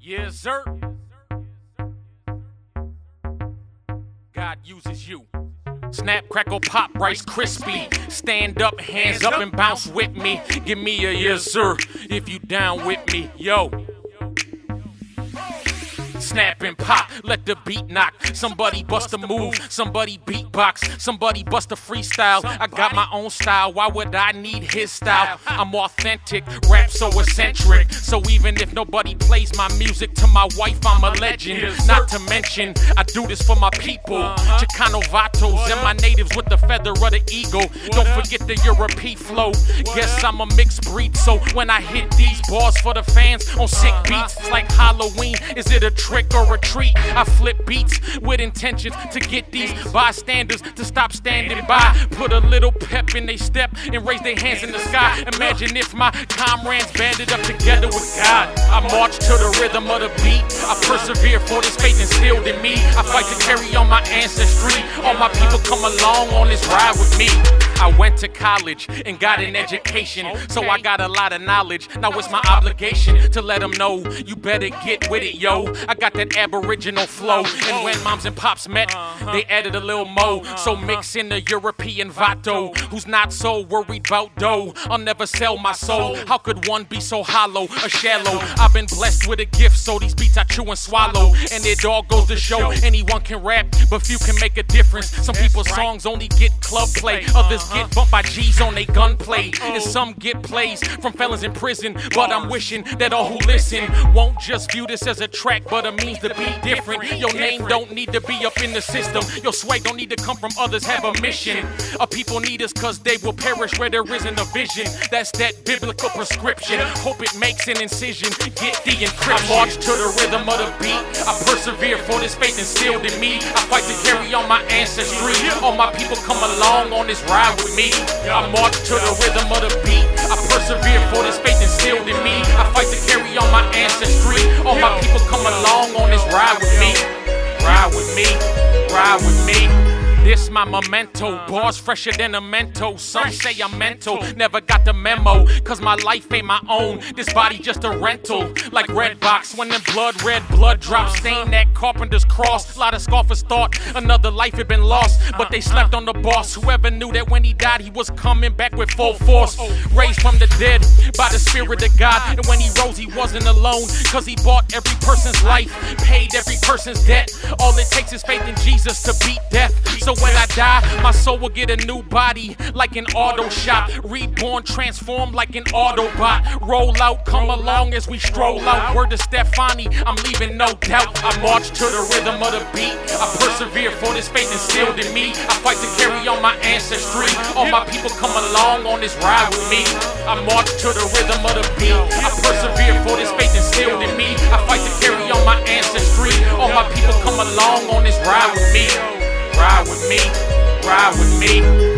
Yes, sir. God uses you. Snap, crackle, pop, Rice Krispie. Stand up, hands up, and bounce with me. Give me a yes, sir, if you down with me. Yo. Snap and pop, let the beat knock. Somebody bust a move, somebody beatbox, somebody bust a freestyle. I got my own style, why would I need his style? I'm authentic, rap so eccentric. So even if nobody plays my music, to my wife I'm a legend. Not to mention, I do this for my people. Chicano Vatos and my natives with the feather of the eagle. Don't forget the European flow. Guess I'm a mixed breed, so when I hit these bars for the fans on sick beats, it's like Halloween. Is it a trick or a treat? I flip beats with intentions to get these bystanders to stop standing by. Put a little pep in they step and raise their hands in the sky. Imagine if my comrades banded up together with God. I march to the rhythm of the beat. I persevere for this faith instilled in me. I fight to carry on my ancestry. All my people come along on this ride with me. I went to college and got an education, so I got a lot of knowledge. Now it's my obligation to let them know, you better get with it, yo. I got that aboriginal flow, and when moms and pops met, they added a little mo. So mix in the European vato, who's not so worried about dough. I'll never sell my soul, how could one be so hollow or shallow? I've been blessed with a gift, so these beats I chew and swallow. And it all goes to show, anyone can rap, but few can make a difference. Some people's songs only get club play, others get bumped by G's on they gunplay, and some get plays from felons in prison. But I'm wishing that all who listen won't just view this as a track, but a means to be different. Your name don't need to be up in the system. Your swag don't need to come from others, have a mission. Our people need us cause they will perish where there isn't a vision. That's that biblical prescription. Hope it makes an incision, get the encryption. I march to the rhythm of the beat. I persevere for this faith instilled in me. I fight to carry on my ancestry. All my people come along on this ride with me. I march to the rhythm of the beat. I persevere for this faith instilled in me. I fight to carry on my ancestry. All my people come along on this ride with me. Ride with me. Ride with me. This my memento, bars fresher than a mento. Some say I'm mental, never got the memo. Cause my life ain't my own, this body just a rental. Like Redbox, when them red blood drops. Stain that carpenter's cross, a lot of scoffers thought another life had been lost, but they slept on the boss. Whoever knew that when he died he was coming back with full force. Raised from the dead by the Spirit of God. And when he rose he wasn't alone, cause he bought every person's life, paid every person's debt. All it takes is faith in Jesus to beat death. So when I die, my soul will get a new body like an auto shop. Reborn, transformed like an Autobot. Roll out, come along as we stroll out. Word to Stefani, I'm leaving no doubt. I march to the rhythm of the beat. I persevere for this faith instilled in me. I fight to carry on my ancestry. All my people come along on this ride with me. I march to the rhythm of the beat. I persevere for this faith instilled in me. I fight to carry on my ancestry. All my people come along on this ride with me. Ride with me, ride with me.